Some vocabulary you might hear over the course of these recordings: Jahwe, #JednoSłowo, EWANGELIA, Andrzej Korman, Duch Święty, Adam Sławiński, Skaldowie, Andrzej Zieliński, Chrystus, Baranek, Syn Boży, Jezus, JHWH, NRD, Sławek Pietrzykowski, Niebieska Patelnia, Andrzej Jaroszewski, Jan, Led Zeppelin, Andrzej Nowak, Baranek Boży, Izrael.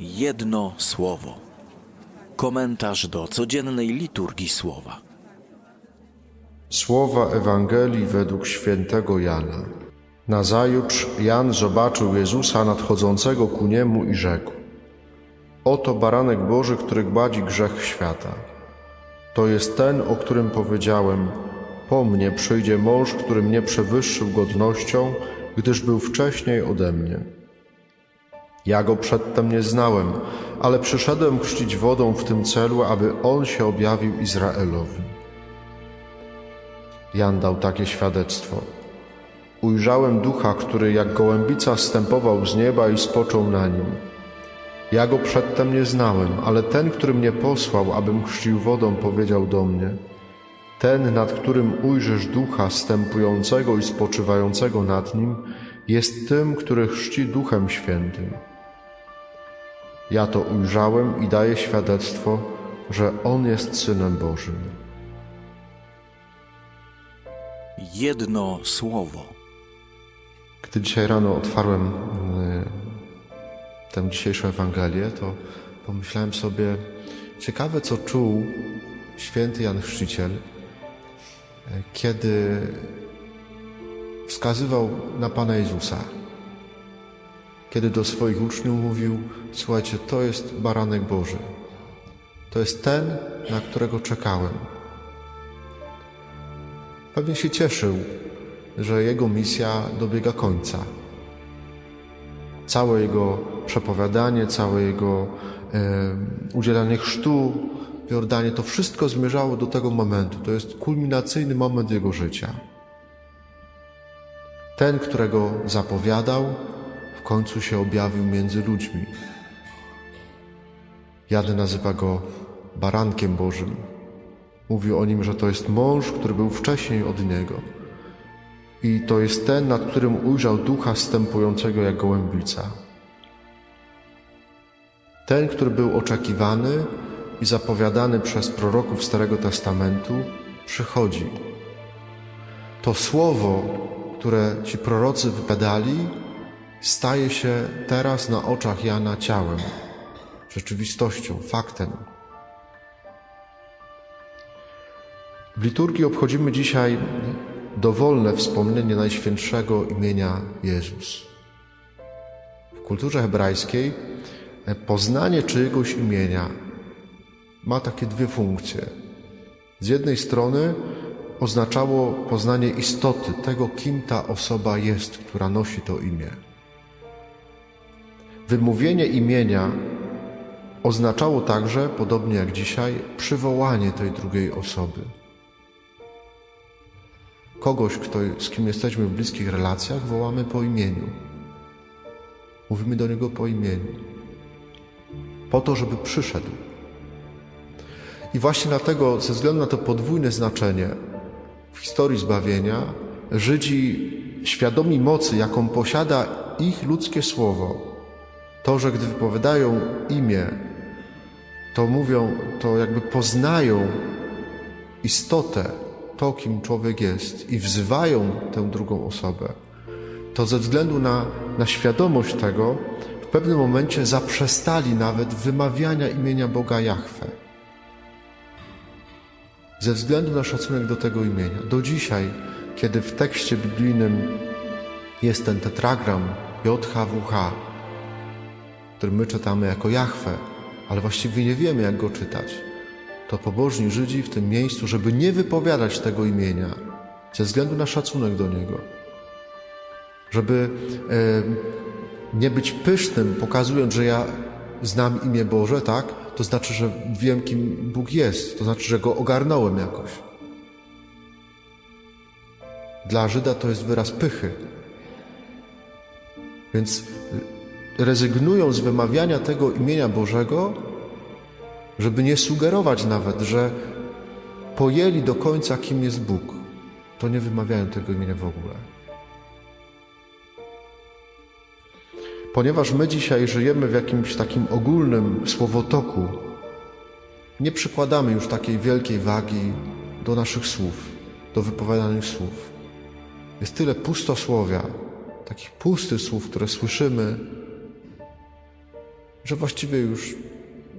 jedno słowo. Komentarz do codziennej liturgii słowa. Słowa Ewangelii według świętego Jana. Nazajutrz Jan zobaczył Jezusa nadchodzącego ku niemu i rzekł: Oto Baranek Boży, który gładzi grzech świata. To jest ten, o którym powiedziałem: po mnie przyjdzie mąż, który mnie przewyższył godnością, gdyż był wcześniej ode mnie. Ja go przedtem nie znałem, ale przyszedłem chrzcić wodą w tym celu, aby on się objawił Izraelowi. Jan dał takie świadectwo: Ujrzałem ducha, który jak gołębica zstępował z nieba i spoczął na nim. Ja go przedtem nie znałem, ale ten, który mnie posłał, abym chrzcił wodą, powiedział do mnie: Ten, nad którym ujrzysz ducha zstępującego i spoczywającego nad nim, jest tym, który chrzci Duchem Świętym. Ja to ujrzałem i daję świadectwo, że on jest Synem Bożym. Jedno słowo. Gdy dzisiaj rano otwarłem tę dzisiejszą Ewangelię, to pomyślałem sobie, ciekawe co czuł święty Jan Chrzciciel, kiedy wskazywał na Pana Jezusa, kiedy do swoich uczniów mówił: słuchajcie, to jest Baranek Boży, to jest ten, na którego czekałem. Pewnie się cieszył, że jego misja dobiega końca. Całe jego przepowiadanie, całe jego udzielanie chrztu w Jordanie, to wszystko zmierzało do tego momentu. To jest kulminacyjny moment jego życia. Ten, którego zapowiadał, w końcu się objawił między ludźmi. Jan nazywa go Barankiem Bożym. Mówił o nim, że to jest mąż, który był wcześniej od niego. I to jest ten, nad którym ujrzał ducha zstępującego jak gołębica. Ten, który był oczekiwany i zapowiadany przez proroków Starego Testamentu, przychodzi. To słowo, które ci prorocy wypowiadali, staje się teraz na oczach Jana ciałem, rzeczywistością, faktem. W liturgii obchodzimy dzisiaj dowolne wspomnienie najświętszego imienia Jezus. W kulturze hebrajskiej poznanie czyjegoś imienia ma takie dwie funkcje. Z jednej strony oznaczało poznanie istoty tego, kim ta osoba jest, która nosi to imię. Wymówienie imienia oznaczało także, podobnie jak dzisiaj, przywołanie tej drugiej osoby. Kogoś, z kim jesteśmy w bliskich relacjach, wołamy po imieniu. Mówimy do niego po imieniu. Po to, żeby przyszedł. I właśnie dlatego, ze względu na to podwójne znaczenie w historii zbawienia, Żydzi świadomi mocy, jaką posiada ich ludzkie słowo, to, że gdy wypowiadają imię, to mówią, to jakby poznają istotę, to, kim człowiek jest, i wzywają tę drugą osobę, to ze względu na świadomość tego, w pewnym momencie zaprzestali nawet wymawiania imienia Boga Jahwe. Ze względu na szacunek do tego imienia. Do dzisiaj, kiedy w tekście biblijnym jest ten tetragram JHWH, który my czytamy jako Jahwe, ale właściwie nie wiemy, jak go czytać, to pobożni Żydzi w tym miejscu, żeby nie wypowiadać tego imienia, ze względu na szacunek do niego, żeby nie być pysznym, pokazując, że ja znam imię Boże, tak? To znaczy, że wiem, kim Bóg jest, to znaczy, że go ogarnąłem jakoś. Dla Żyda to jest wyraz pychy. Więc rezygnują z wymawiania tego imienia Bożego, żeby nie sugerować nawet, że pojęli do końca, kim jest Bóg, to nie wymawiają tego imienia w ogóle. Ponieważ my dzisiaj żyjemy w jakimś takim ogólnym słowotoku, nie przykładamy już takiej wielkiej wagi do naszych słów, do wypowiadanych słów. Jest tyle pustosłowia, takich pustych słów, które słyszymy, że właściwie już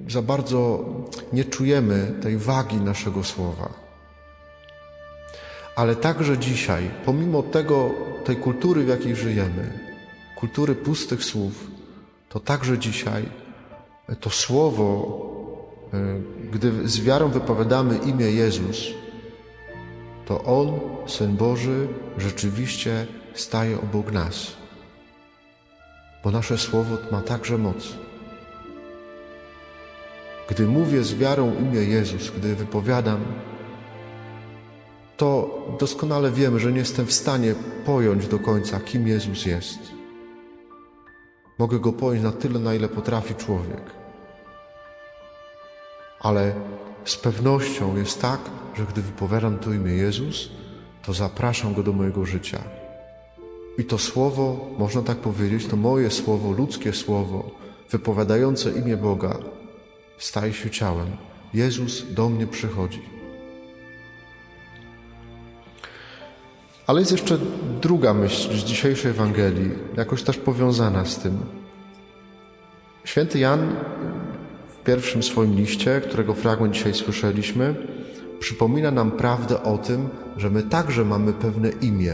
za bardzo nie czujemy tej wagi naszego słowa. Ale także dzisiaj, pomimo tego, tej kultury, w jakiej żyjemy, kultury pustych słów, to także dzisiaj to słowo, gdy z wiarą wypowiadamy imię Jezus, to On, Syn Boży, rzeczywiście staje obok nas. Bo nasze słowo ma także moc. Gdy mówię z wiarą imię Jezus, gdy wypowiadam, to doskonale wiemy, że nie jestem w stanie pojąć do końca, kim Jezus jest. Mogę Go pojąć na tyle, na ile potrafi człowiek. Ale z pewnością jest tak, że gdy wypowiadam to imię Jezus, to zapraszam Go do mojego życia. I to słowo, można tak powiedzieć, to moje słowo, ludzkie słowo, wypowiadające imię Boga, staje się ciałem. Jezus do mnie przychodzi. Ale jest jeszcze druga myśl z dzisiejszej Ewangelii, jakoś też powiązana z tym. Święty Jan w pierwszym swoim liście, którego fragment dzisiaj słyszeliśmy, przypomina nam prawdę o tym, że my także mamy pewne imię.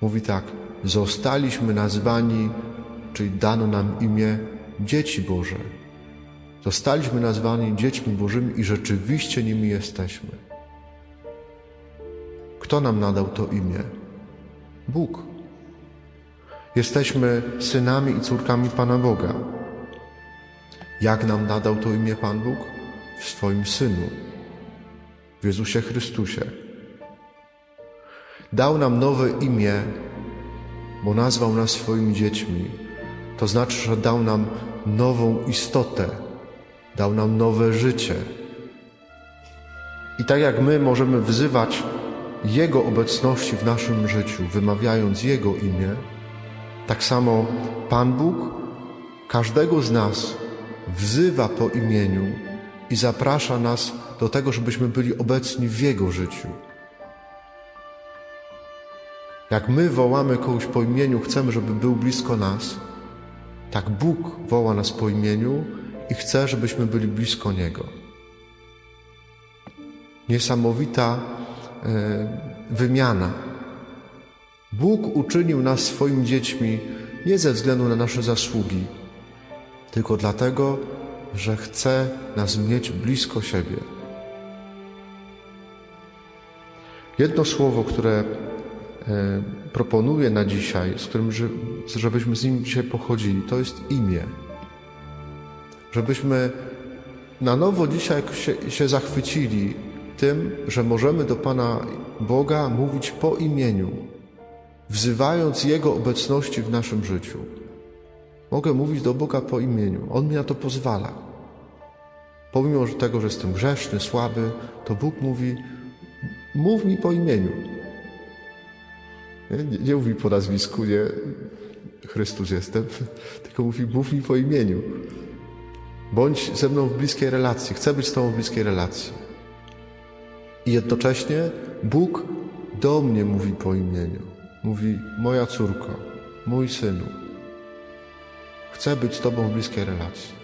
Mówi tak, zostaliśmy nazwani, czyli dano nam imię dzieci Boże. Zostaliśmy nazwani dziećmi Bożymi i rzeczywiście nimi jesteśmy. Kto nam nadał to imię? Bóg. Jesteśmy synami i córkami Pana Boga. Jak nam nadał to imię Pan Bóg? W swoim Synu, w Jezusie Chrystusie. Dał nam nowe imię, bo nazwał nas swoimi dziećmi. To znaczy, że dał nam nową istotę, dał nam nowe życie. I tak jak my możemy wzywać Jego obecności w naszym życiu, wymawiając Jego imię, tak samo Pan Bóg każdego z nas wzywa po imieniu i zaprasza nas do tego, żebyśmy byli obecni w Jego życiu. Jak my wołamy kogoś po imieniu, chcemy, żeby był blisko nas, tak Bóg woła nas po imieniu i chce, żebyśmy byli blisko Niego. Niesamowita wymiana. Bóg uczynił nas swoimi dziećmi nie ze względu na nasze zasługi, tylko dlatego, że chce nas mieć blisko siebie. Jedno słowo, które proponuję na dzisiaj, z którym, żebyśmy z nim dzisiaj pochodzili, to jest imię. Żebyśmy na nowo dzisiaj się zachwycili tym, że możemy do Pana Boga mówić po imieniu, wzywając Jego obecności w naszym życiu. Mogę mówić do Boga po imieniu. On mi na to pozwala. Pomimo tego, że jestem grzeszny, słaby, to Bóg mówi, mów mi po imieniu. Nie mówi po nazwisku, nie Chrystus jestem, tylko mówi, mów mi po imieniu. Bądź ze mną w bliskiej relacji. Chcę być z Tobą w bliskiej relacji. I jednocześnie Bóg do mnie mówi po imieniu. Mówi, moja córko, mój synu. Chcę być z Tobą w bliskiej relacji.